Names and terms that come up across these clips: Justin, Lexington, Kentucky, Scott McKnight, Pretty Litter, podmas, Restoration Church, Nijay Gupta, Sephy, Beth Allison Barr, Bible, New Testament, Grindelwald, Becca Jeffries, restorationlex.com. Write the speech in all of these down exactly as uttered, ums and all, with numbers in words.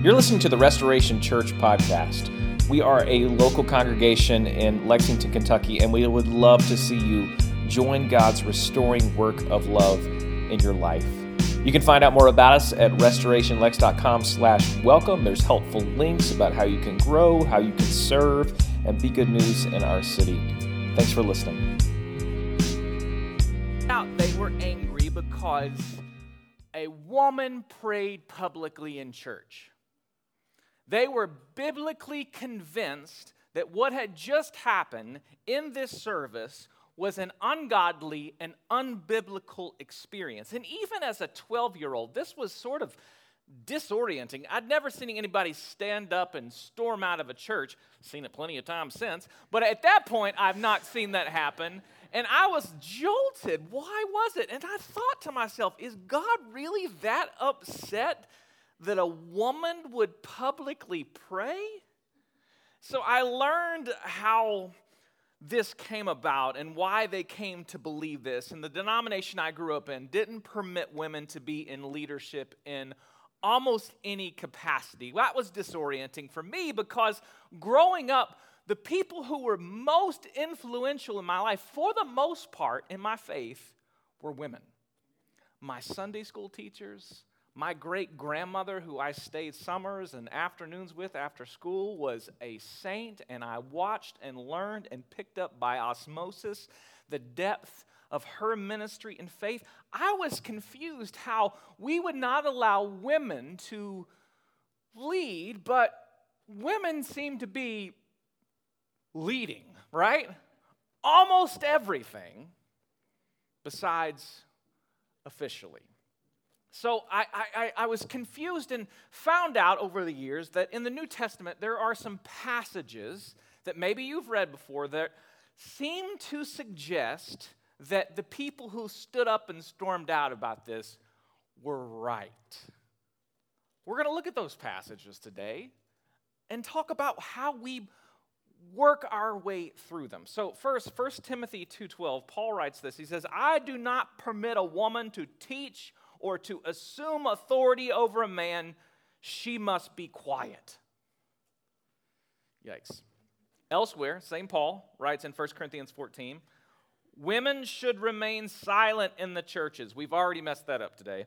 You're listening to the Restoration Church podcast. We are a local congregation in Lexington, Kentucky, and we would love to see you join God's restoring work of love in your life. You can find out more about us at restorationlex.com slash welcome. There's helpful links about how you can grow, how you can serve, and be good news in our city. Thanks for listening. They were angry because a woman prayed publicly in church. They were biblically convinced that what had just happened in this service was an ungodly and unbiblical experience. And even as a twelve-year-old, this was sort of disorienting. I'd never seen anybody stand up and storm out of a church. Seen it plenty of times since. But at that point, I've not seen that happen. And I was jolted. Why was it? And I thought to myself, is God really that upset that a woman would publicly pray? So I learned how this came about and why they came to believe this. And the denomination I grew up in didn't permit women to be in leadership in almost any capacity. That was disorienting for me because growing up, the people who were most influential in my life, for the most part in my faith, were women. My Sunday school teachers, my great-grandmother who I stayed summers and afternoons with after school was a saint, and I watched and learned and picked up by osmosis the depth of her ministry and faith. I was confused how we would not allow women to lead, but women seem to be leading, right? Almost everything besides officially. So I, I, I was confused and found out over the years that in the New Testament there are some passages that maybe you've read before that seem to suggest that the people who stood up and stormed out about this were right. We're going to look at those passages today and talk about how we work our way through them. So first, First Timothy two twelve, Paul writes this. He says, I do not permit a woman to teach or to assume authority over a man. She must be quiet. Yikes. Elsewhere, Saint Paul writes in First Corinthians fourteen, women should remain silent in the churches. We've already messed that up today.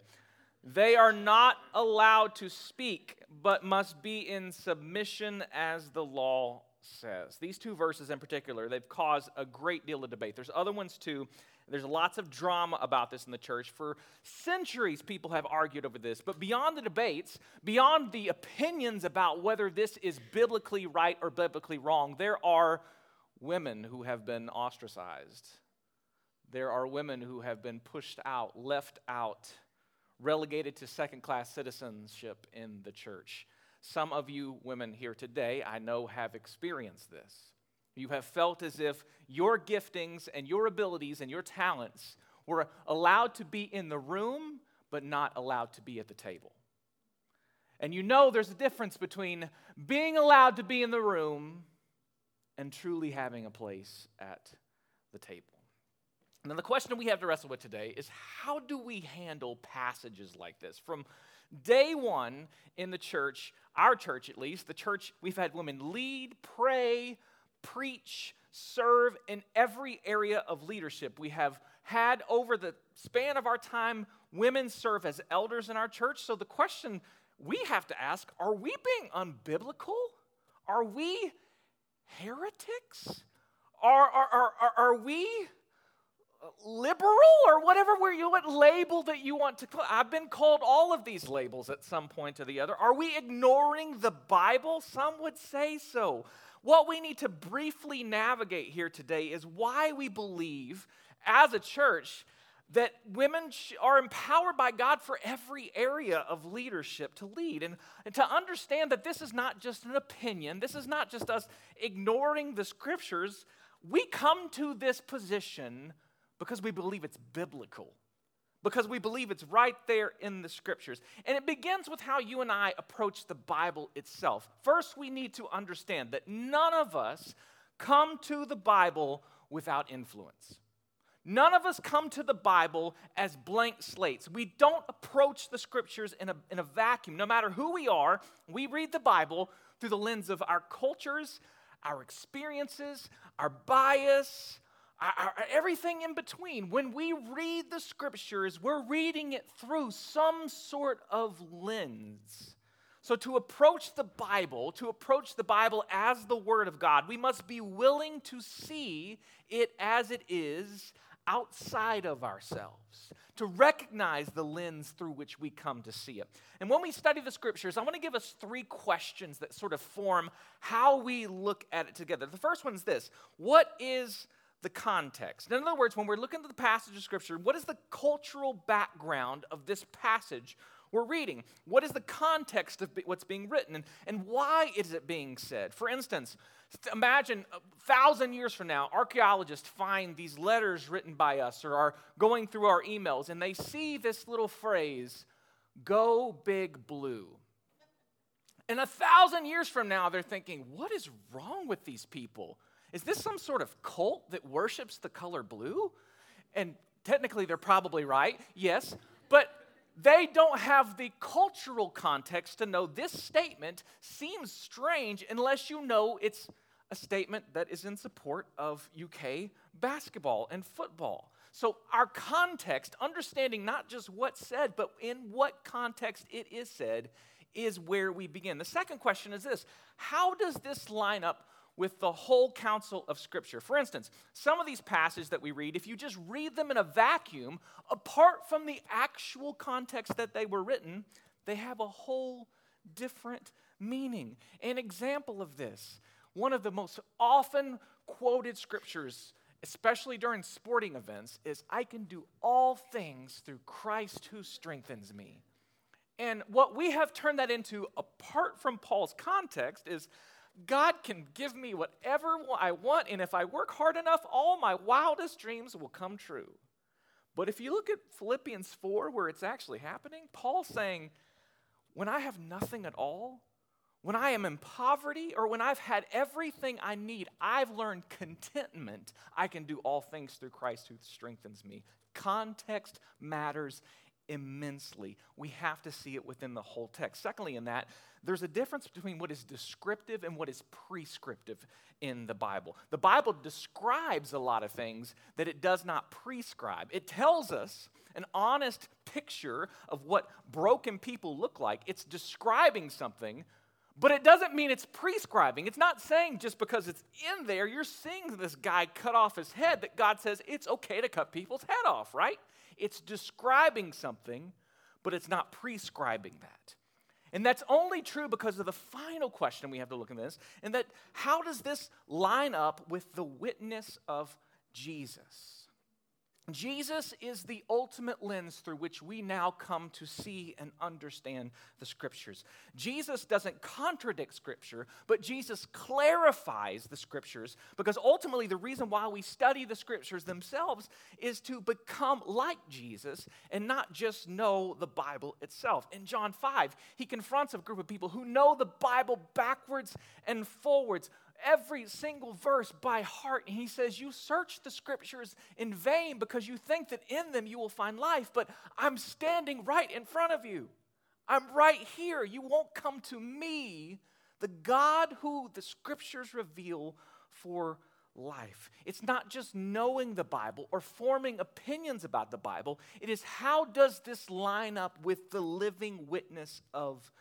They are not allowed to speak, but must be in submission as the law says. These two verses in particular, they've caused a great deal of debate. There's other ones too. There's lots of drama about this in the church. For centuries, people have argued over this. But beyond the debates, beyond the opinions about whether this is biblically right or biblically wrong, there are women who have been ostracized. There are women who have been pushed out, left out, relegated to second-class citizenship in the church. Some of you women here today, I know, have experienced this. You have felt as if your giftings and your abilities and your talents were allowed to be in the room, but not allowed to be at the table. And you know there's a difference between being allowed to be in the room and truly having a place at the table. And then the question we have to wrestle with today is, how do we handle passages like this? From day one in the church, our church at least, the church, we've had women lead, pray, preach, serve in every area of leadership. We have had over the span of our time, women serve as elders in our church. So the question we have to ask, are we being unbiblical? Are we heretics? Are, are, are, are, are we liberal or whatever where you what label that you want to call? I've been called all of these labels at some point or the other. Are we ignoring the Bible? Some would say so. What we need to briefly navigate here today is why we believe as a church that women are empowered by God for every area of leadership to lead. And, and to understand that this is not just an opinion, this is not just us ignoring the scriptures. We come to this position because we believe it's biblical, because we believe it's right there in the scriptures. And it begins with how you and I approach the Bible itself. First, we need to understand that none of us come to the Bible without influence. None of us come to the Bible as blank slates. We don't approach the scriptures in a, in a vacuum. No matter who we are, we read the Bible through the lens of our cultures, our experiences, our bias, our, our, everything in between. When we read the scriptures, we're reading it through some sort of lens. So to approach the Bible, to approach the Bible as the Word of God, we must be willing to see it as it is outside of ourselves, to recognize the lens through which we come to see it. And when we study the scriptures, I want to give us three questions that sort of form how we look at it together. The first one is this: what is the context? In other words, when we're looking at the passage of scripture, what is the cultural background of this passage we're reading? What is the context of what's being written, and, and why is it being said? For instance, imagine a thousand years from now, archaeologists find these letters written by us or are going through our emails, and they see this little phrase, "Go Big Blue." And a thousand years from now, they're thinking, what is wrong with these people? Is this some sort of cult that worships the color blue? And technically, they're probably right, yes, but they don't have the cultural context to know this statement seems strange unless you know it's a statement that is in support of U K basketball and football. So our context, understanding not just what's said, but in what context it is said, is where we begin. The second question is this: how does this line up with the whole counsel of Scripture? For instance, some of these passages that we read, if you just read them in a vacuum, apart from the actual context that they were written, they have a whole different meaning. An example of this, one of the most often quoted scriptures, especially during sporting events, is, "I can do all things through Christ who strengthens me." And what we have turned that into, apart from Paul's context, is, God can give me whatever I want, and if I work hard enough, all my wildest dreams will come true. But if you look at Philippians four, where it's actually happening, Paul's saying, when I have nothing at all, when I am in poverty, or when I've had everything I need, I've learned contentment. I can do all things through Christ who strengthens me. Context matters immensely. We have to see it within the whole text. Secondly, in that, there's a difference between what is descriptive and what is prescriptive in the Bible. The Bible describes a lot of things that it does not prescribe. It tells us an honest picture of what broken people look like. It's describing something, but it doesn't mean it's prescribing. It's not saying just because it's in there, you're seeing this guy cut off his head, that God says it's okay to cut people's head off, right? It's describing something, but it's not prescribing that. And that's only true because of the final question we have to look at this, and that how does this line up with the witness of Jesus? Jesus is the ultimate lens through which we now come to see and understand the Scriptures. Jesus doesn't contradict Scripture, but Jesus clarifies the Scriptures, because ultimately the reason why we study the Scriptures themselves is to become like Jesus and not just know the Bible itself. In John five, he confronts a group of people who know the Bible backwards and forwards, every single verse by heart. And he says, you search the scriptures in vain because you think that in them you will find life, but I'm standing right in front of you. I'm right here. You won't come to me, the God who the scriptures reveal for life. It's not just knowing the Bible or forming opinions about the Bible. It is, how does this line up with the living witness of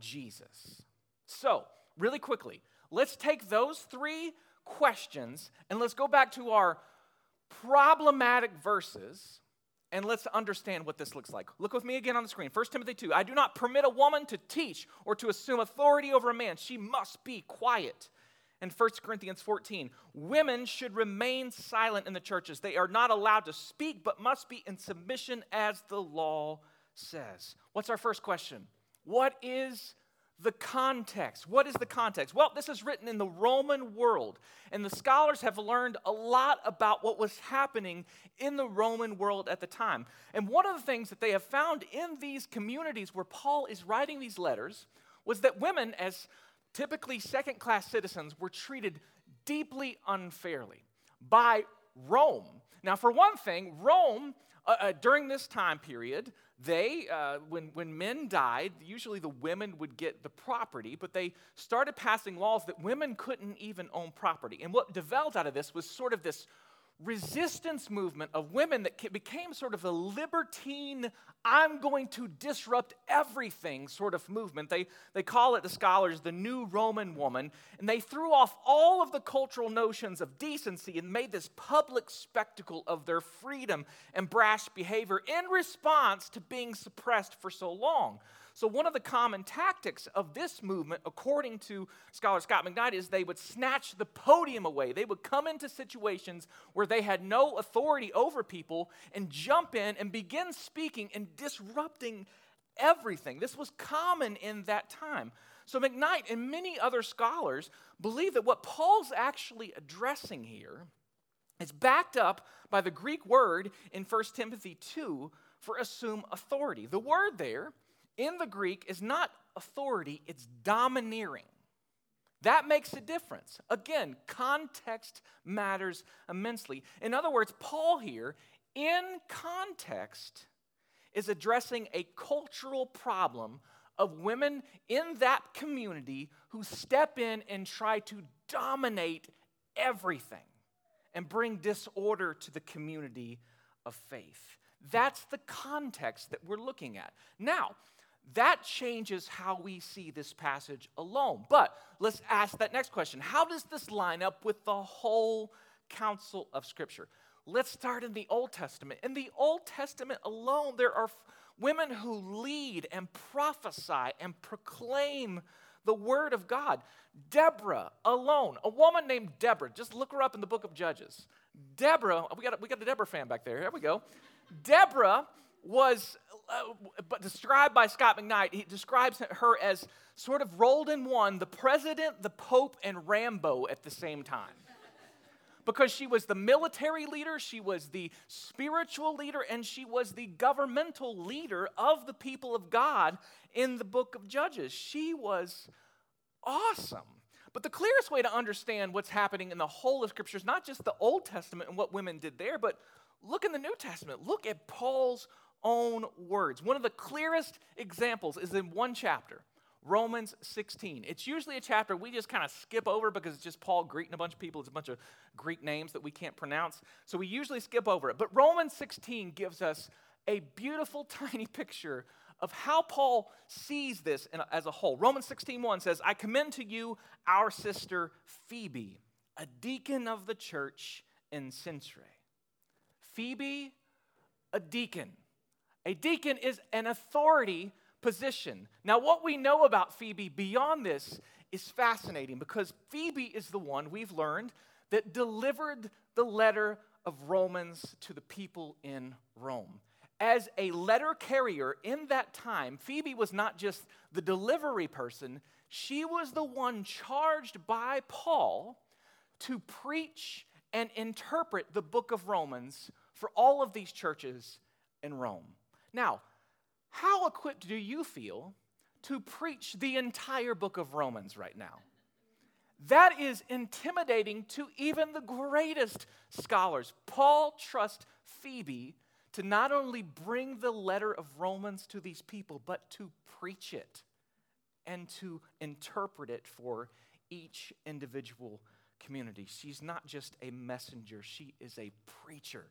Jesus? So, really quickly, let's take those three questions and let's go back to our problematic verses and let's understand what this looks like. Look with me again on the screen. First Timothy two, I do not permit a woman to teach or to assume authority over a man. She must be quiet. And First Corinthians fourteen, women should remain silent in the churches. They are not allowed to speak but must be in submission as the law says. What's our first question? What is the context? What is the context? Well, this is written in the Roman world, and the scholars have learned a lot about what was happening in the Roman world at the time. And one of the things that they have found in these communities where Paul is writing these letters was that women, as typically second-class citizens, were treated deeply unfairly by Rome. Now, for one thing, Rome, uh, uh, during this time period, they, uh, when, when men died, usually the women would get the property, but they started passing laws that women couldn't even own property. And what developed out of this was sort of this resistance movement of women that became sort of a libertine, I'm going to disrupt everything sort of movement. They they call it, the scholars, the New Roman Woman, and they threw off all of the cultural notions of decency and made this public spectacle of their freedom and brash behavior in response to being suppressed for so long. So one of the common tactics of this movement, according to scholar Scott McKnight, is they would snatch the podium away. They would come into situations where they had no authority over people and jump in and begin speaking and disrupting everything. This was common in that time. So McKnight and many other scholars believe that what Paul's actually addressing here is backed up by the Greek word in First Timothy two for assume authority. The word there in the Greek is not authority, it's domineering. That makes a difference. Again, context matters immensely. In other words, Paul here, in context, is addressing a cultural problem of women in that community who step in and try to dominate everything and bring disorder to the community of faith. That's the context that we're looking at. Now, that changes how we see this passage alone. But let's ask that next question. How does this line up with the whole counsel of Scripture? Let's start in the Old Testament. In the Old Testament alone, there are f- women who lead and prophesy and proclaim the word of God. Deborah alone, a woman named Deborah. Just look her up in the book of Judges. Deborah, we got a, we got a Deborah fan back there. There we go. Deborah was uh, but described by Scott McKnight. He describes her as sort of rolled in one, the president, the pope, and Rambo at the same time. Because she was the military leader, she was the spiritual leader, and she was the governmental leader of the people of God in the book of Judges. She was awesome. But the clearest way to understand what's happening in the whole of Scripture is not just the Old Testament and what women did there, but look in the New Testament. Look at Paul's own words. One of the clearest examples is in one chapter, Romans sixteen. It's usually a chapter we just kind of skip over because it's just Paul greeting a bunch of people. It's a bunch of Greek names that we can't pronounce, so we usually skip over it. But Romans sixteen gives us a beautiful, tiny picture of how Paul sees this as a whole. Romans sixteen one says, I commend to you our sister Phoebe, a deacon of the church in Syntyche. Phoebe, a deacon. A deacon is an authority position. Now, what we know about Phoebe beyond this is fascinating because Phoebe is the one we've learned that delivered the letter of Romans to the people in Rome. As a letter carrier in that time, Phoebe was not just the delivery person, she was the one charged by Paul to preach and interpret the book of Romans for all of these churches in Rome. Now, how equipped do you feel to preach the entire book of Romans right now? That is intimidating to even the greatest scholars. Paul trusts Phoebe to not only bring the letter of Romans to these people, but to preach it and to interpret it for each individual community. She's not just a messenger, she is a preacher.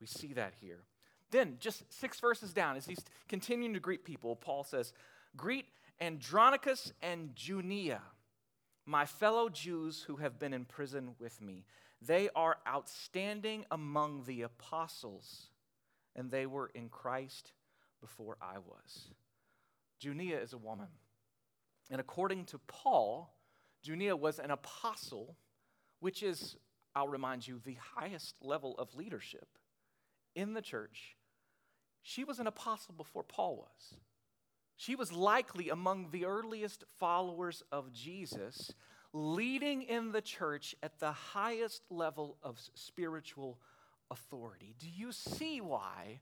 We see that here. Then, just six verses down, as he's continuing to greet people, Paul says, greet Andronicus and Junia, my fellow Jews who have been in prison with me. They are outstanding among the apostles, and they were in Christ before I was. Junia is a woman. And according to Paul, Junia was an apostle, which is, I'll remind you, the highest level of leadership in the church. She was an apostle before Paul was. She was likely among the earliest followers of Jesus, leading in the church at the highest level of spiritual authority. Do you see why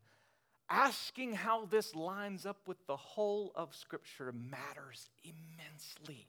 asking how this lines up with the whole of Scripture matters immensely?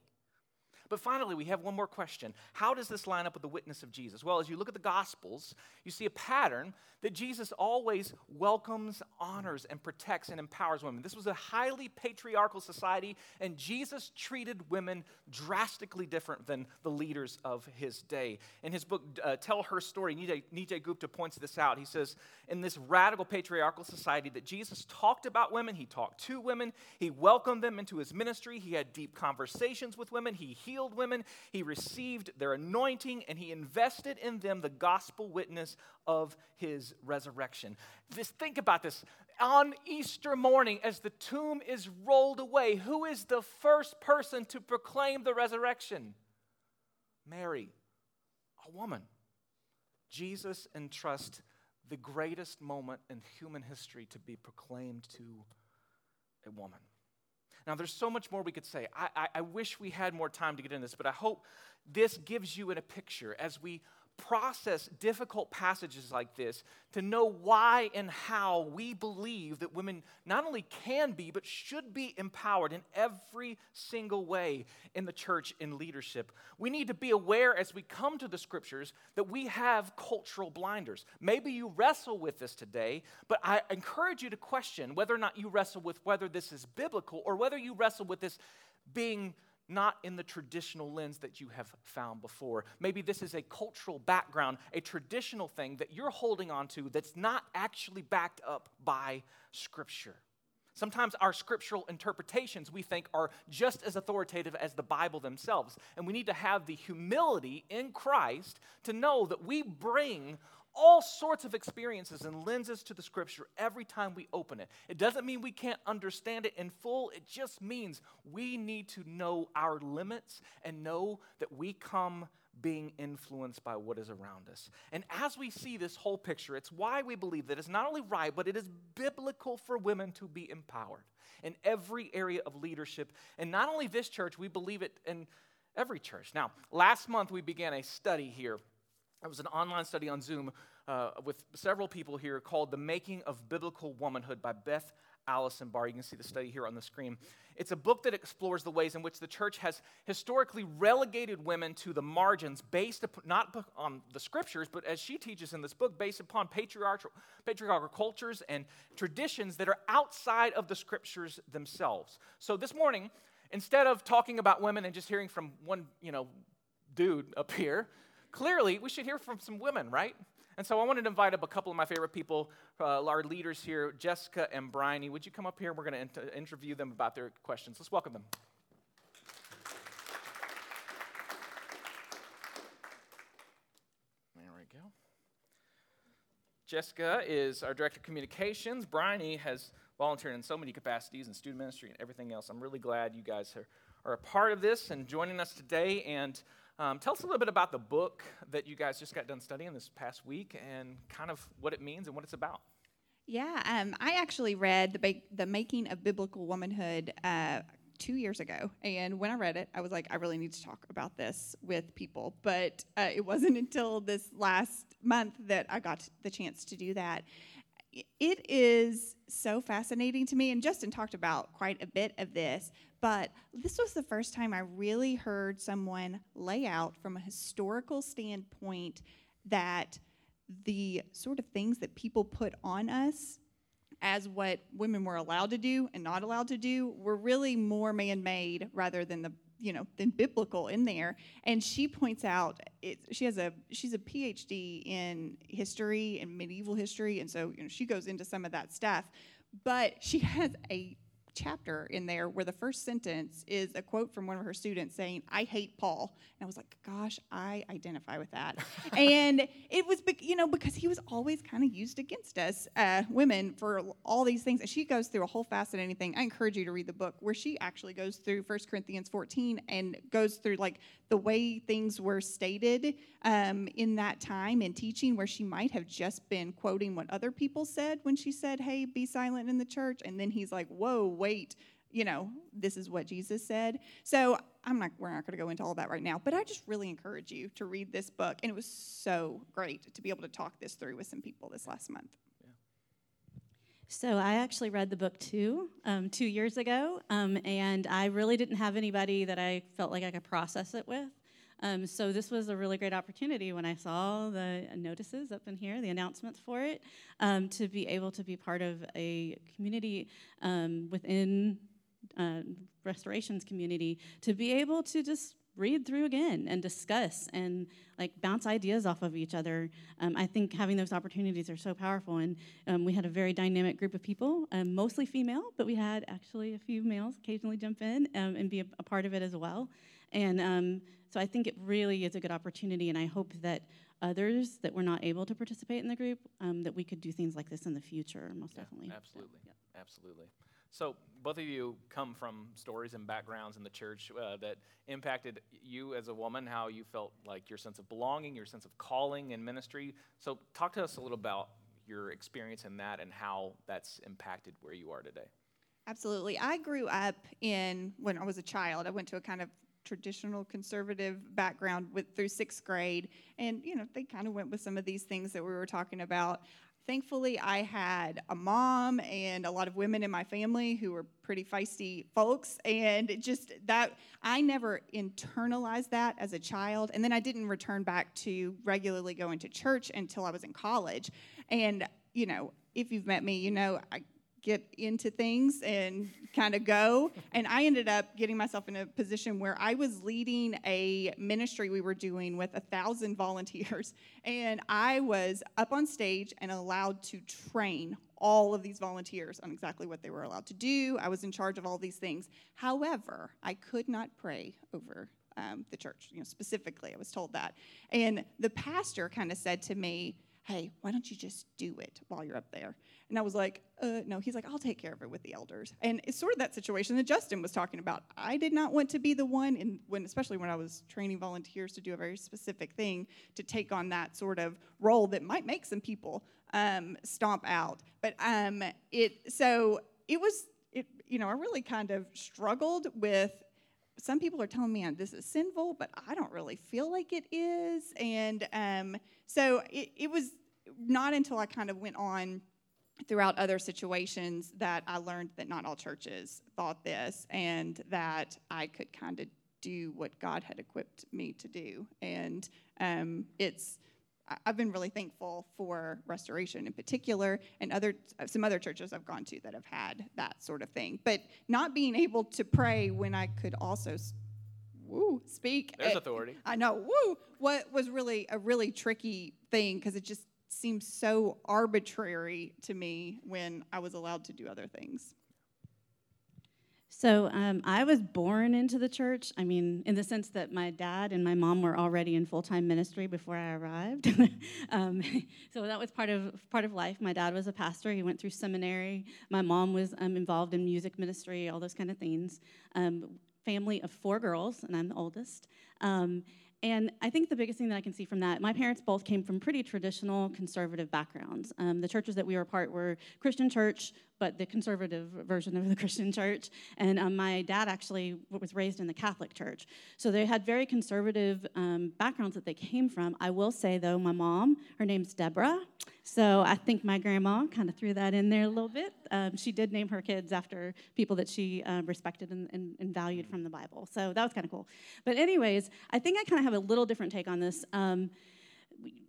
But finally, we have one more question. How does this line up with the witness of Jesus? Well, as you look at the Gospels, you see a pattern that Jesus always welcomes, honors, and protects and empowers women. This was a highly patriarchal society, and Jesus treated women drastically different than the leaders of his day. In his book, uh, Tell Her Story, Nijay, Nijay Gupta points this out. He says, in this radical patriarchal society that Jesus talked about women, he talked to women, he welcomed them into his ministry, he had deep conversations with women, he healed women, he received their anointing, and he invested in them the gospel witness of his resurrection. Just think about this. On Easter morning, as the tomb is rolled away, who is the first person to proclaim the resurrection? Mary, a woman. Jesus entrusts the greatest moment in human history to be proclaimed to a woman. Now, there's so much more we could say. I, I, I wish we had more time to get into this, but I hope this gives you in a picture as we process difficult passages like this to know why and how we believe that women not only can be, but should be empowered in every single way in the church in leadership. We need to be aware as we come to the scriptures that we have cultural blinders. Maybe you wrestle with this today, but I encourage you to question whether or not you wrestle with whether this is biblical or whether you wrestle with this being not in the traditional lens that you have found before. Maybe this is a cultural background, a traditional thing that you're holding on to that's not actually backed up by Scripture. Sometimes our scriptural interpretations, we think, are just as authoritative as the Bible themselves. And we need to have the humility in Christ to know that we bring all sorts of experiences and lenses to the Scripture every time we open it. It doesn't mean we can't understand it in full. It just means we need to know our limits and know that we come being influenced by what is around us. And as we see this whole picture, it's why we believe that it's not only right, but it is biblical for women to be empowered in every area of leadership. And not only this church, we believe it in every church. Now, last month we began a study here. It was an online study on Zoom uh, with several people here called The Making of Biblical Womanhood by Beth Allison Barr. You can see the study here on the screen. It's a book that explores the ways in which the church has historically relegated women to the margins based upon, not on the scriptures, but as she teaches in this book, based upon patriarchal, patriarchal cultures and traditions that are outside of the scriptures themselves. So this morning, instead of talking about women and just hearing from one, you know, dude up here, clearly, we should hear from some women, right? And so I wanted to invite up a couple of my favorite people, uh, our leaders here, Jessica and Bryony. Would you come up here? We're going to int- interview them about their questions. Let's welcome them. There we go. Jessica is our director of communications. Bryony has volunteered in so many capacities in student ministry and everything else. I'm really glad you guys are, are a part of this and joining us today. And Um, tell us a little bit about the book that you guys just got done studying this past week and kind of what it means and what it's about. Yeah, um, I actually read the, ba- the Making of Biblical Womanhood uh, two years ago. And when I read it, I was like, I really need to talk about this with people. But uh, it wasn't until this last month that I got the chance to do that. It is so fascinating to me, and Justin talked about quite a bit of this, but this was the first time I really heard someone lay out from a historical standpoint that the sort of things that people put on us as what women were allowed to do and not allowed to do were really more man-made rather than the you know, than biblical in there. And she points out, it, she has a, she's a PhD in history and medieval history, and so, you know, she goes into some of that stuff. But she has a chapter in there where the first sentence is a quote from one of her students saying, "I hate Paul." And I was like, gosh, I identify with that. And it was, you know, because he was always kind of used against us, uh, women, for all these things. And she goes through a whole fascinating thing. I encourage you to read the book where she actually goes through First Corinthians fourteen and goes through, like, the way things were stated um, in that time in teaching, where she might have just been quoting what other people said when she said, "Hey, be silent in the church." And then he's like, whoa, wait, you know, this is what Jesus said. So I'm not, we're not going to go into all that right now, but I just really encourage you to read this book. And it was so great to be able to talk this through with some people this last month. So I actually read the book too, um, two years ago, um, and I really didn't have anybody that I felt like I could process it with. Um, so this was a really great opportunity when I saw the notices up in here, the announcements for it, um, to be able to be part of a community um, within uh, Restoration's community, to be able to just read through again and discuss and like bounce ideas off of each other. Um, I think having those opportunities are so powerful, and um, we had a very dynamic group of people, um, mostly female, but we had actually a few males occasionally jump in um, and be a, a part of it as well. And um, so I think it really is a good opportunity, and I hope that others that were not able to participate in the group, um, that we could do things like this in the future, most yeah, definitely. Absolutely, so, yeah. absolutely. So both of you come from stories and backgrounds in the church uh, that impacted you as a woman, how you felt like your sense of belonging, your sense of calling and ministry. So talk to us a little about your experience in that and how that's impacted where you are today. Absolutely. I grew up in, when I was a child, I went to a kind of traditional conservative background with, through sixth grade. And, you know, they kind of went with some of these things that we were talking about. Thankfully, I had a mom and a lot of women in my family who were pretty feisty folks, and it just that I never internalized that as a child. And then I didn't return back to regularly going to church until I was in college. And, you know, if you've met me, you know, I get into things and kind of go. And I ended up getting myself in a position where I was leading a ministry we were doing with a thousand volunteers. And I was up on stage and allowed to train all of these volunteers on exactly what they were allowed to do. I was in charge of all these things. However, I could not pray over um, the church, you know, specifically. I was told that. And the pastor kind of said to me, "Hey, why don't you just do it while you're up there?" And I was like, uh, no. He's like, "I'll take care of it with the elders." And it's sort of that situation that Justin was talking about. I did not want to be the one, in, when, especially when I was training volunteers to do a very specific thing, to take on that sort of role that might make some people um, stomp out. But um, it so it was, it, you know, I really kind of struggled with, some people are telling me this is sinful, but I don't really feel like it is. And um, so it, it was not until I kind of went on throughout other situations that I learned that not all churches thought this, and that I could kind of do what God had equipped me to do. And um, it's I've been really thankful for Restoration in particular, and other some other churches I've gone to that have had that sort of thing. But not being able to pray when I could also woo, speak. There's at, authority. I know. Woo. What was really a really tricky thing, because it just seemed so arbitrary to me when I was allowed to do other things. So um, I was born into the church, I mean, in the sense that my dad and my mom were already in full-time ministry before I arrived. um, so that was part of part of life. My dad was a pastor. He went through seminary. My mom was um, involved in music ministry, all those kind of things. Um, family of four girls, and I'm the oldest. Um, And I think the biggest thing that I can see from that, my parents both came from pretty traditional conservative backgrounds. Um, the churches that we were a part were Christian church, but the conservative version of the Christian church. And um, my dad actually was raised in the Catholic church. So they had very conservative um, backgrounds that they came from. I will say, though, my mom, her name's Deborah. So I think my grandma kind of threw that in there a little bit. Um, she did name her kids after people that she um, respected and, and, and valued from the Bible. So that was kind of cool. But anyways, I think I kind of have a little different take on this. Um, we,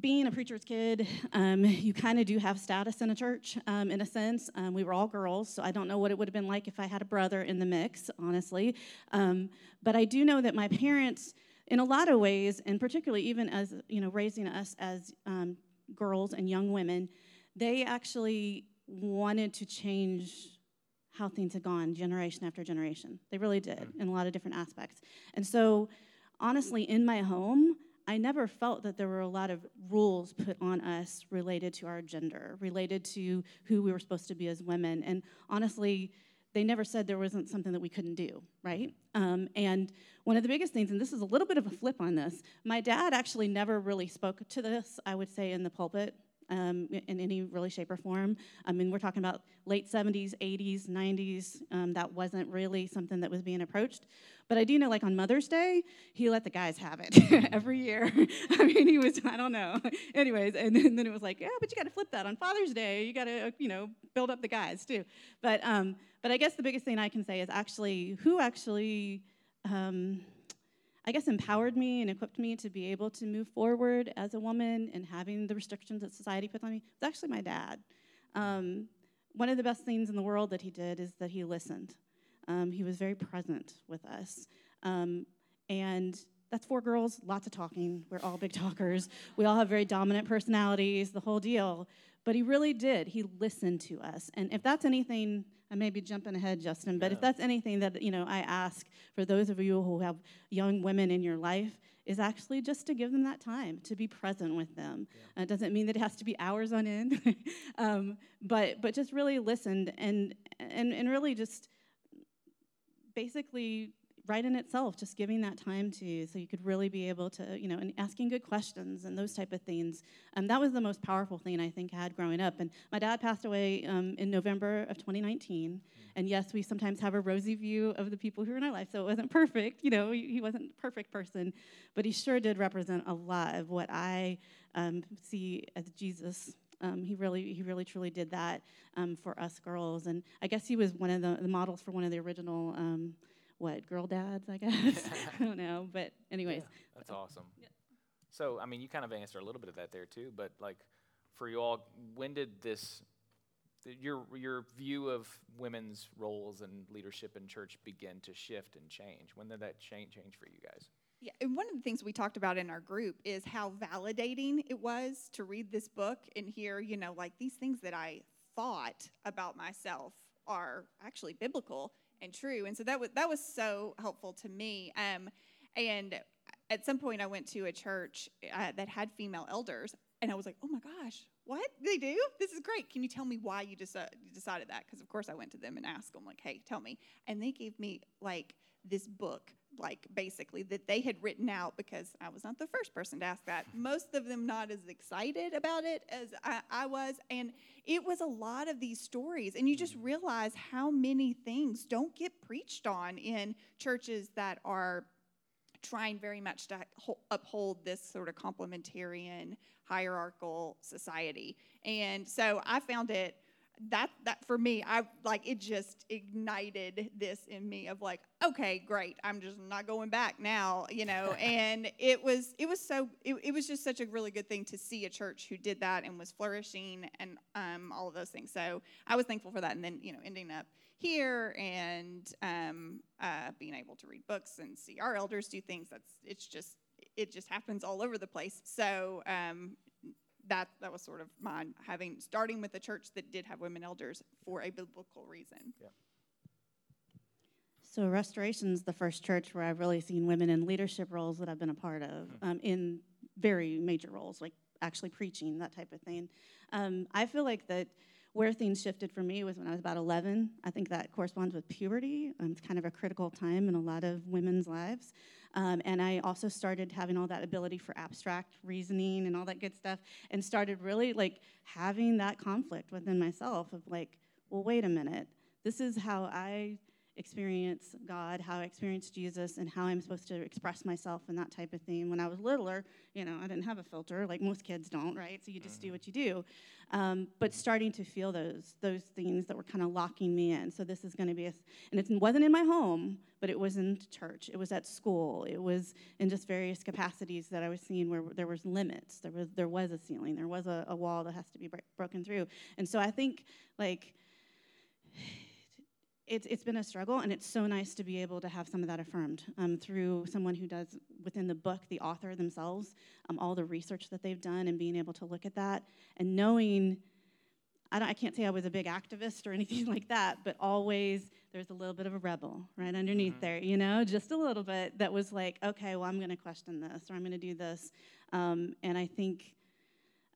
being a preacher's kid, um, you kind of do have status in a church, um, in a sense. Um, we were all girls, so I don't know what it would have been like if I had a brother in the mix, honestly. Um, but I do know that my parents, in a lot of ways, and particularly even as, you know, raising us as um girls and young women, they actually wanted to change how things had gone generation after generation. They really did, in a lot of different aspects. And so, honestly, in my home, I never felt that there were a lot of rules put on us related to our gender, related to who we were supposed to be as women. And honestly, they never said there wasn't something that we couldn't do, right? Um, and one of the biggest things, and this is a little bit of a flip on this, my dad actually never really spoke to this, I would say, in the pulpit. um, in any really shape or form. I mean, we're talking about late seventies, eighties, nineties. Um, that wasn't really something that was being approached. But I do know, like, on Mother's Day, he let the guys have it every year. I mean, he was, I don't know. Anyways, and then, and then it was like, yeah, but you got to flip that on Father's Day. You got to, you know, build up the guys, too. But, um, but I guess the biggest thing I can say is actually who actually... Um, I guess empowered me and equipped me to be able to move forward as a woman and having the restrictions that society puts on me was actually my dad. Um, one of the best things in the world that he did is that he listened. Um, he was very present with us. Um, and that's four girls, lots of talking. We're all big talkers. We all have very dominant personalities, the whole deal. But he really did. He listened to us. And if that's anything... I may be jumping ahead, Justin, but yeah. If that's anything that, you know, I ask for those of you who have young women in your life is actually just to give them that time, to be present with them. Yeah. Uh, it doesn't mean that it has to be hours on end, um, but but just really listened and, and and really just basically right in itself, just giving that time to you so you could really be able to, you know, and asking good questions and those type of things. Um, that was the most powerful thing I think I had growing up. And my dad passed away um, in November of twenty nineteen. And yes, we sometimes have a rosy view of the people who are in our life, so it wasn't perfect. You know, he wasn't a perfect person, but he sure did represent a lot of what I um, see as Jesus. Um, he really, he really, truly did that um, for us girls. And I guess he was one of the, the models for one of the original um What, girl dads, I guess? I don't know, but anyways. Yeah, that's awesome. Yeah. So, I mean, you kind of answered a little bit of that there, too, but, like, for you all, when did this, your your view of women's roles and leadership in church begin to shift and change? When did that change change for you guys? Yeah, and one of the things we talked about in our group is how validating it was to read this book and hear, you know, like, these things that I thought about myself are actually biblical and true. And so that was that was so helpful to me. Um, and at some point I went to a church uh, that had female elders, and I was like, oh my gosh, what? They do? This is great. Can you tell me why you, deci- you decided that? Because, of course, I went to them and asked them, like, hey, tell me. And they gave me, like, this book, like, basically, that they had written out because I was not the first person to ask that. Most of them not as excited about it as I, I was. And it was a lot of these stories. And you just realize how many things don't get preached on in churches that are trying very much to uphold this sort of complementarian, hierarchical society. And so I found it, That that for me, I like it just ignited this in me of like, okay, great, I'm just not going back now, you know. And it was it was so it, it was just such a really good thing to see a church who did that and was flourishing and um all of those things. So I was thankful for that, and then, you know, ending up here and um uh being able to read books and see our elders do things. That's it's just it just happens all over the place. So um. That that was sort of mine, having starting with a church that did have women elders for a biblical reason. Yeah. So Restoration's the first church where I've really seen women in leadership roles that I've been a part of, um, in very major roles, like actually preaching, that type of thing. Um, I feel like that where things shifted for me was when I was about eleven. I think that corresponds with puberty. Um, it's kind of a critical time in a lot of women's lives. Um, and I also started having all that ability for abstract reasoning and all that good stuff, and started really, like, having that conflict within myself of, like, well, wait a minute. This is how I experience God, how I experience Jesus, and how I'm supposed to express myself and that type of thing. When I was littler, you know, I didn't have a filter, like most kids don't, right? So you just do what you do. Um, but starting to feel those those things that were kind of locking me in. So this is going to be a, and it wasn't in my home, but it was in church. It was at school. It was in just various capacities that I was seeing where there was limits. There was there was a ceiling. There was a, a wall that has to be break, broken through. And so I think, like, It's it's been a struggle, and it's so nice to be able to have some of that affirmed um, through someone who does, within the book, the author themselves, um, all the research that they've done, and being able to look at that and knowing, I, don't, I can't say I was a big activist or anything like that, but always there's a little bit of a rebel right underneath mm-hmm. there, you know, just a little bit that was like, okay, well, I'm going to question this, or I'm going to do this, um, and I think,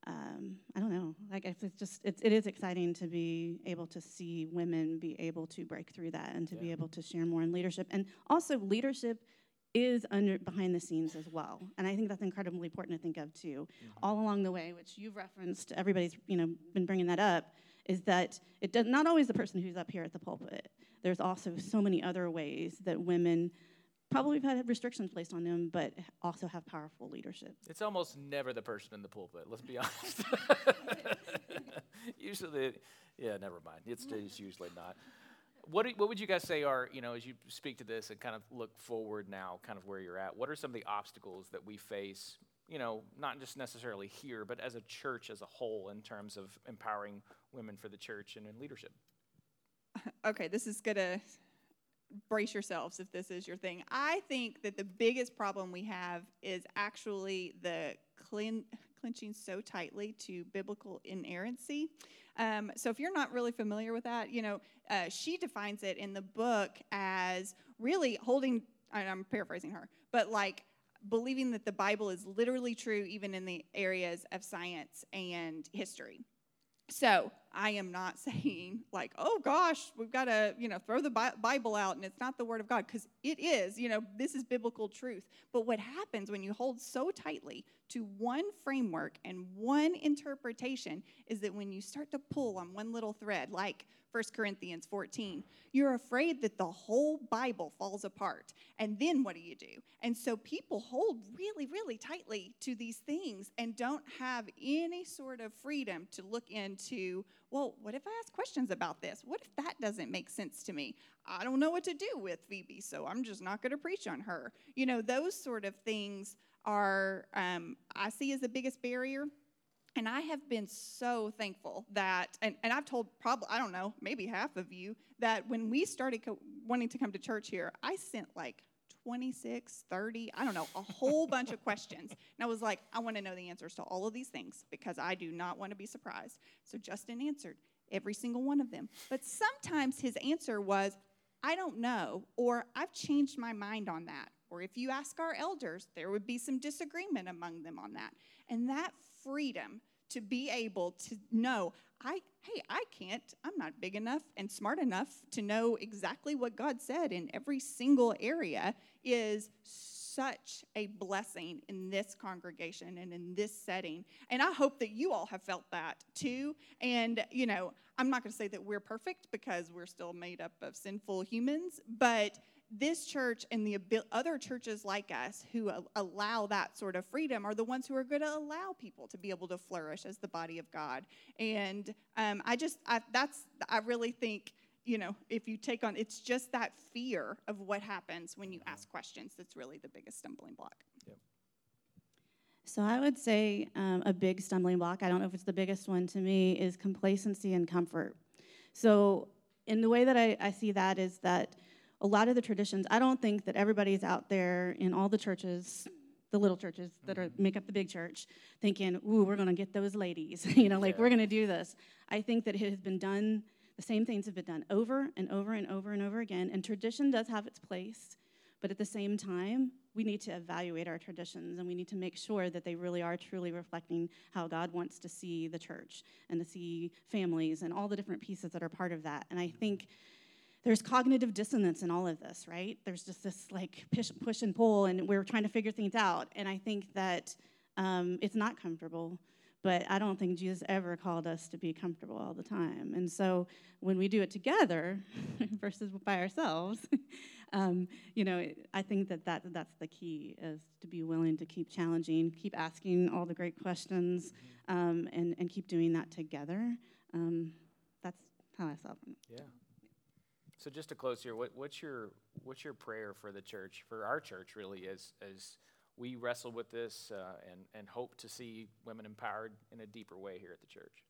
Um, I don't know. Like, it's just it's, it is exciting to be able to see women be able to break through that and to yeah. be able to share more in leadership. And also leadership is under behind the scenes as well. And I think that's incredibly important to think of too. Mm-hmm. All along the way, which you've referenced, everybody's, you know, been bringing that up, is that it does not always the person who's up here at the pulpit. There's also so many other ways that women probably have had restrictions placed on them, but also have powerful leadership. It's almost never the person in the pulpit, let's be honest. Usually, yeah, never mind. It's, it's usually not. What, do, what would you guys say are, you know, as you speak to this and kind of look forward now, kind of where you're at, what are some of the obstacles that we face, you know, not just necessarily here, but as a church as a whole in terms of empowering women for the church and in leadership? Okay, this is going to brace yourselves if this is your thing. I think that the biggest problem we have is actually the clen- clenching so tightly to biblical inerrancy. Um, so if you're not really familiar with that, you know, uh, she defines it in the book as really holding, and I'm paraphrasing her, but like believing that the Bible is literally true even in the areas of science and history. So I am not saying like, oh gosh, we've got to, you know, throw the Bi- Bible out and it's not the word of God, because it is, you know, this is biblical truth. But what happens when you hold so tightly to one framework and one interpretation is that when you start to pull on one little thread, like First Corinthians fourteen, you're afraid that the whole Bible falls apart. And then what do you do? And so people hold really, really tightly to these things and don't have any sort of freedom to look into, well, what if I ask questions about this? What if that doesn't make sense to me? I don't know what to do with Phoebe, so I'm just not going to preach on her. You know, those sort of things are, um, I see as the biggest barrier. And I have been so thankful that, and, and I've told probably, I don't know, maybe half of you, that when we started co- wanting to come to church here, I sent like twenty-six, thirty, I don't know, a whole bunch of questions. And I was like, I want to know the answers to all of these things because I do not want to be surprised. So Justin answered every single one of them. But sometimes his answer was, I don't know, or I've changed my mind on that. Or if you ask our elders, there would be some disagreement among them on that. And that freedom to be able to know, I hey, I can't, I'm not big enough and smart enough to know exactly what God said in every single area is such a blessing in this congregation and in this setting. And I hope that you all have felt that too. And, you know, I'm not going to say that we're perfect because we're still made up of sinful humans, but this church and the other churches like us who allow that sort of freedom are the ones who are going to allow people to be able to flourish as the body of God. And um, I just, I, that's, I really think, you know, if you take on, it's just that fear of what happens when you ask questions that's really the biggest stumbling block. Yep. So I would say um, a big stumbling block, I don't know if it's the biggest one to me, is complacency and comfort. So in the way that I, I see that is that a lot of the traditions, I don't think that everybody's out there in all the churches, the little churches that are make up the big church, thinking, ooh, we're going to get those ladies. you know, like, yeah. We're going to do this. I think that it has been done, the same things have been done over and over and over and over again. And tradition does have its place. But at the same time, we need to evaluate our traditions, and we need to make sure that they really are truly reflecting how God wants to see the church and to see families and all the different pieces that are part of that. And I think there's cognitive dissonance in all of this, right? There's just this like push, push and pull, and we're trying to figure things out. And I think that um, it's not comfortable, but I don't think Jesus ever called us to be comfortable all the time. And so when we do it together versus by ourselves, um, you know, I think that, that that's the key, is to be willing to keep challenging, keep asking all the great questions, um, and, and keep doing that together. Um, that's how I saw it. Yeah. So just to close here, what, what's your what's your prayer for the church, for our church, really, as as we wrestle with this uh, and and hope to see women empowered in a deeper way here at the church?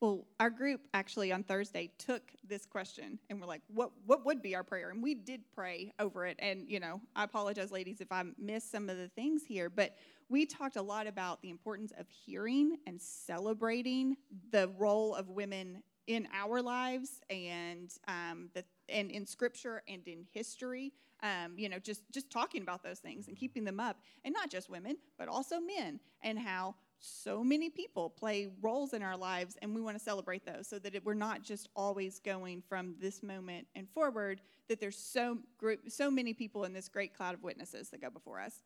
Well, our group actually on Thursday took this question, and we're like, what what would be our prayer? And we did pray over it. And you know, I apologize, ladies, if I missed some of the things here, but we talked a lot about the importance of hearing and celebrating the role of women in our lives and um, the and in Scripture and in history, um, you know, just, just talking about those things and keeping them up, and not just women, but also men, and how so many people play roles in our lives, and we want to celebrate those so that it, we're not just always going from this moment and forward, that there's so group, so many people in this great cloud of witnesses that go before us.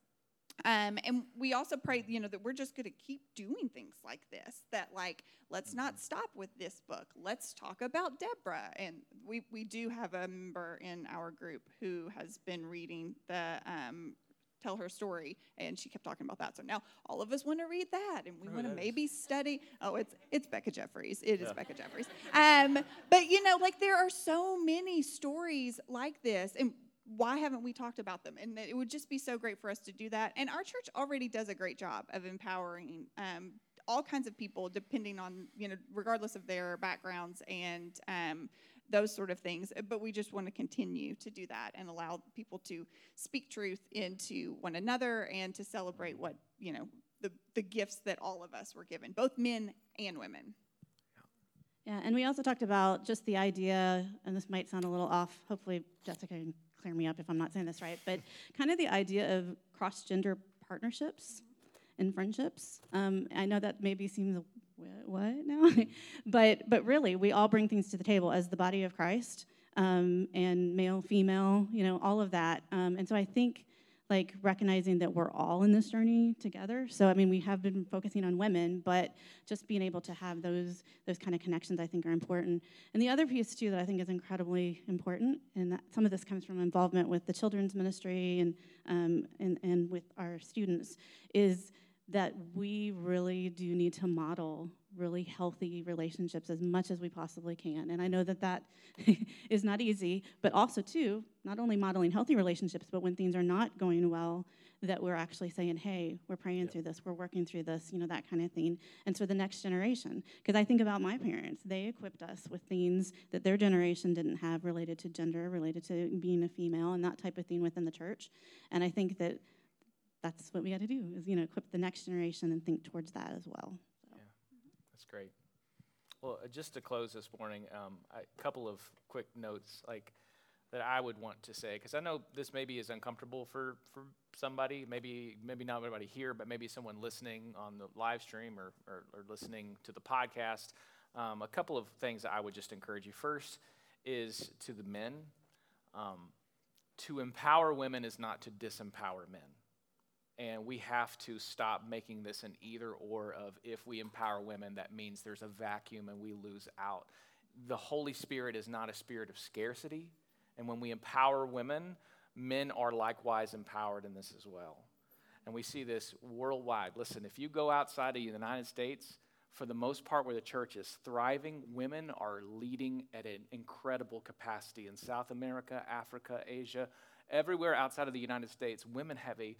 Um, and we also pray, you know, that we're just going to keep doing things like this, that, like, let's not stop with this book. Let's talk about Deborah. And we, we do have a member in our group who has been reading the um, Tell Her Story, and she kept talking about that. So now all of us want to read that, and we want to maybe study. Oh, it's it's Becca Jeffries. It is yeah. Becca Jeffries. Um, but, you know, like, there are so many stories like this, and why haven't we talked about them? And it would just be so great for us to do that. And our church already does a great job of empowering um, all kinds of people, depending on, you know, regardless of their backgrounds and um, those sort of things. But we just want to continue to do that and allow people to speak truth into one another and to celebrate what, you know, the, the gifts that all of us were given, both men and women. Yeah, and we also talked about just the idea, and this might sound a little off. Hopefully, Jessica can clear me up if I'm not saying this right, but kind of the idea of cross-gender partnerships and friendships. Um, I know that maybe seems, what now? but but really, we all bring things to the table as the body of Christ, um, and male, female, you know, all of that. Um, and so I think, like, recognizing that we're all in this journey together. So, I mean, we have been focusing on women, but just being able to have those those kind of connections, I think, are important. And the other piece, too, that I think is incredibly important, and that some of this comes from involvement with the children's ministry and um, and, and with our students, is that we really do need to model really healthy relationships as much as we possibly can. And I know that that is not easy, but also, too, not only modeling healthy relationships, but when things are not going well, that we're actually saying, hey, we're praying yep. through this, we're working through this, you know, that kind of thing. And so the next generation, because I think about my parents, they equipped us with things that their generation didn't have related to gender, related to being a female, and that type of thing within the church. And I think that that's what we got to do, is, you know, equip the next generation and think towards that as well. So. Yeah, that's great. Well, just to close this morning, um, a couple of quick notes, like, that I would want to say, because I know this maybe is uncomfortable for, for somebody, maybe maybe not everybody here, but maybe someone listening on the live stream or, or, or listening to the podcast. Um, a couple of things that I would just encourage you. First is to the men. Um, to empower women is not to disempower men. And we have to stop making this an either or of, if we empower women, that means there's a vacuum and we lose out. The Holy Spirit is not a spirit of scarcity. And when we empower women, men are likewise empowered in this as well. And we see this worldwide. Listen, if you go outside of the United States, for the most part where the church is thriving, women are leading at an incredible capacity. In South America, Africa, Asia, everywhere outside of the United States, women have a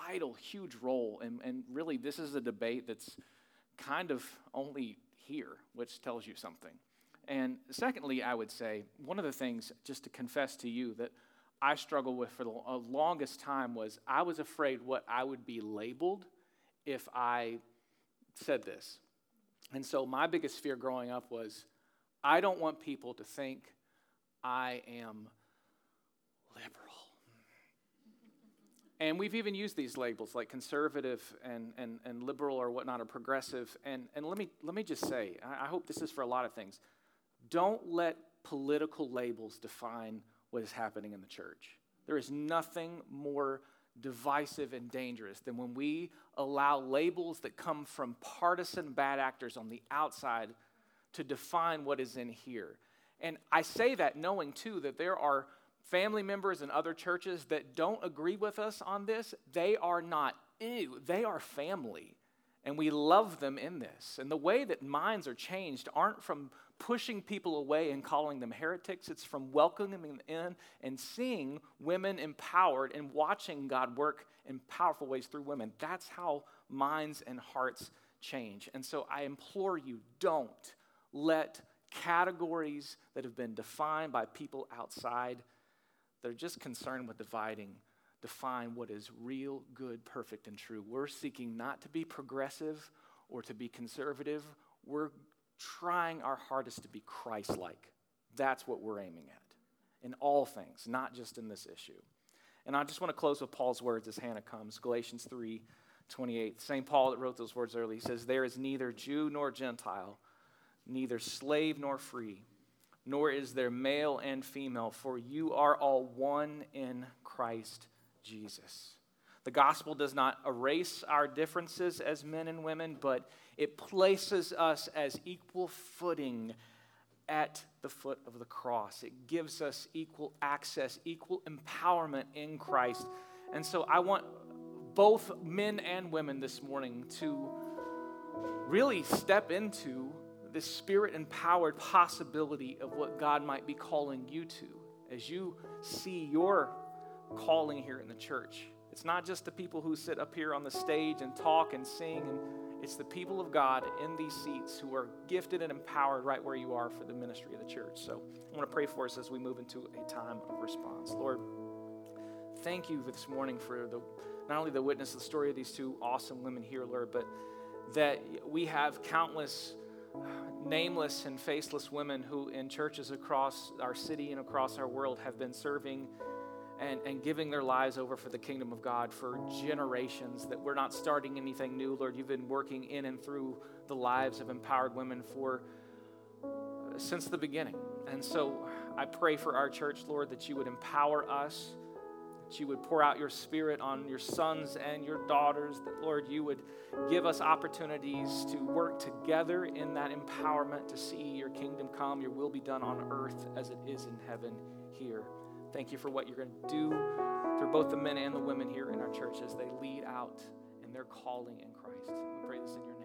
vital, huge role, and, and really this is a debate that's kind of only here, which tells you something. And secondly, I would say, one of the things, just to confess to you, that I struggled with for the longest time was I was afraid what I would be labeled if I said this. And so my biggest fear growing up was, I don't want people to think I am liberal. And we've even used these labels like conservative and, and, and liberal or whatnot, or progressive. And, and let me let me just say, I hope this is for a lot of things. Don't let political labels define what is happening in the church. There is nothing more divisive and dangerous than when we allow labels that come from partisan bad actors on the outside to define what is in here. And I say that knowing, too, that there are family members and other churches that don't agree with us on this. They are not, ew, they are family, and we love them in this. And the way that minds are changed aren't from pushing people away and calling them heretics. It's from welcoming them in and seeing women empowered and watching God work in powerful ways through women. That's how minds and hearts change. And so I implore you, don't let categories that have been defined by people outside, they're just concerned with dividing, define what is real, good, perfect, and true. We're seeking not to be progressive or to be conservative. We're trying our hardest to be Christ-like. That's what we're aiming at in all things, not just in this issue. And I just want to close with Paul's words as Hannah comes, Galatians three twenty-eight. Saint Paul that wrote those words earlier, he says, there is neither Jew nor Gentile, neither slave nor free, nor is there male and female, for you are all one in Christ Jesus. The gospel does not erase our differences as men and women, but it places us as equal footing at the foot of the cross. It gives us equal access, equal empowerment in Christ. And so I want both men and women this morning to really step into this spirit-empowered possibility of what God might be calling you to as you see your calling here in the church. It's not just the people who sit up here on the stage and talk and sing, and it's the people of God in these seats who are gifted and empowered right where you are for the ministry of the church. So I want to pray for us as we move into a time of response. Lord, thank you this morning for the not only the witness, the story of these two awesome women here, Lord, but that we have countless nameless and faceless women who in churches across our city and across our world have been serving And, and giving their lives over for the kingdom of God for generations, that we're not starting anything new. Lord, you've been working in and through the lives of empowered women for uh, since the beginning. And so I pray for our church, Lord, that you would empower us, that you would pour out your spirit on your sons and your daughters, that, Lord, you would give us opportunities to work together in that empowerment to see your kingdom come, your will be done on earth as it is in heaven here. Thank you for what you're going to do through both the men and the women here in our church as they lead out in their calling in Christ. We pray this in your name.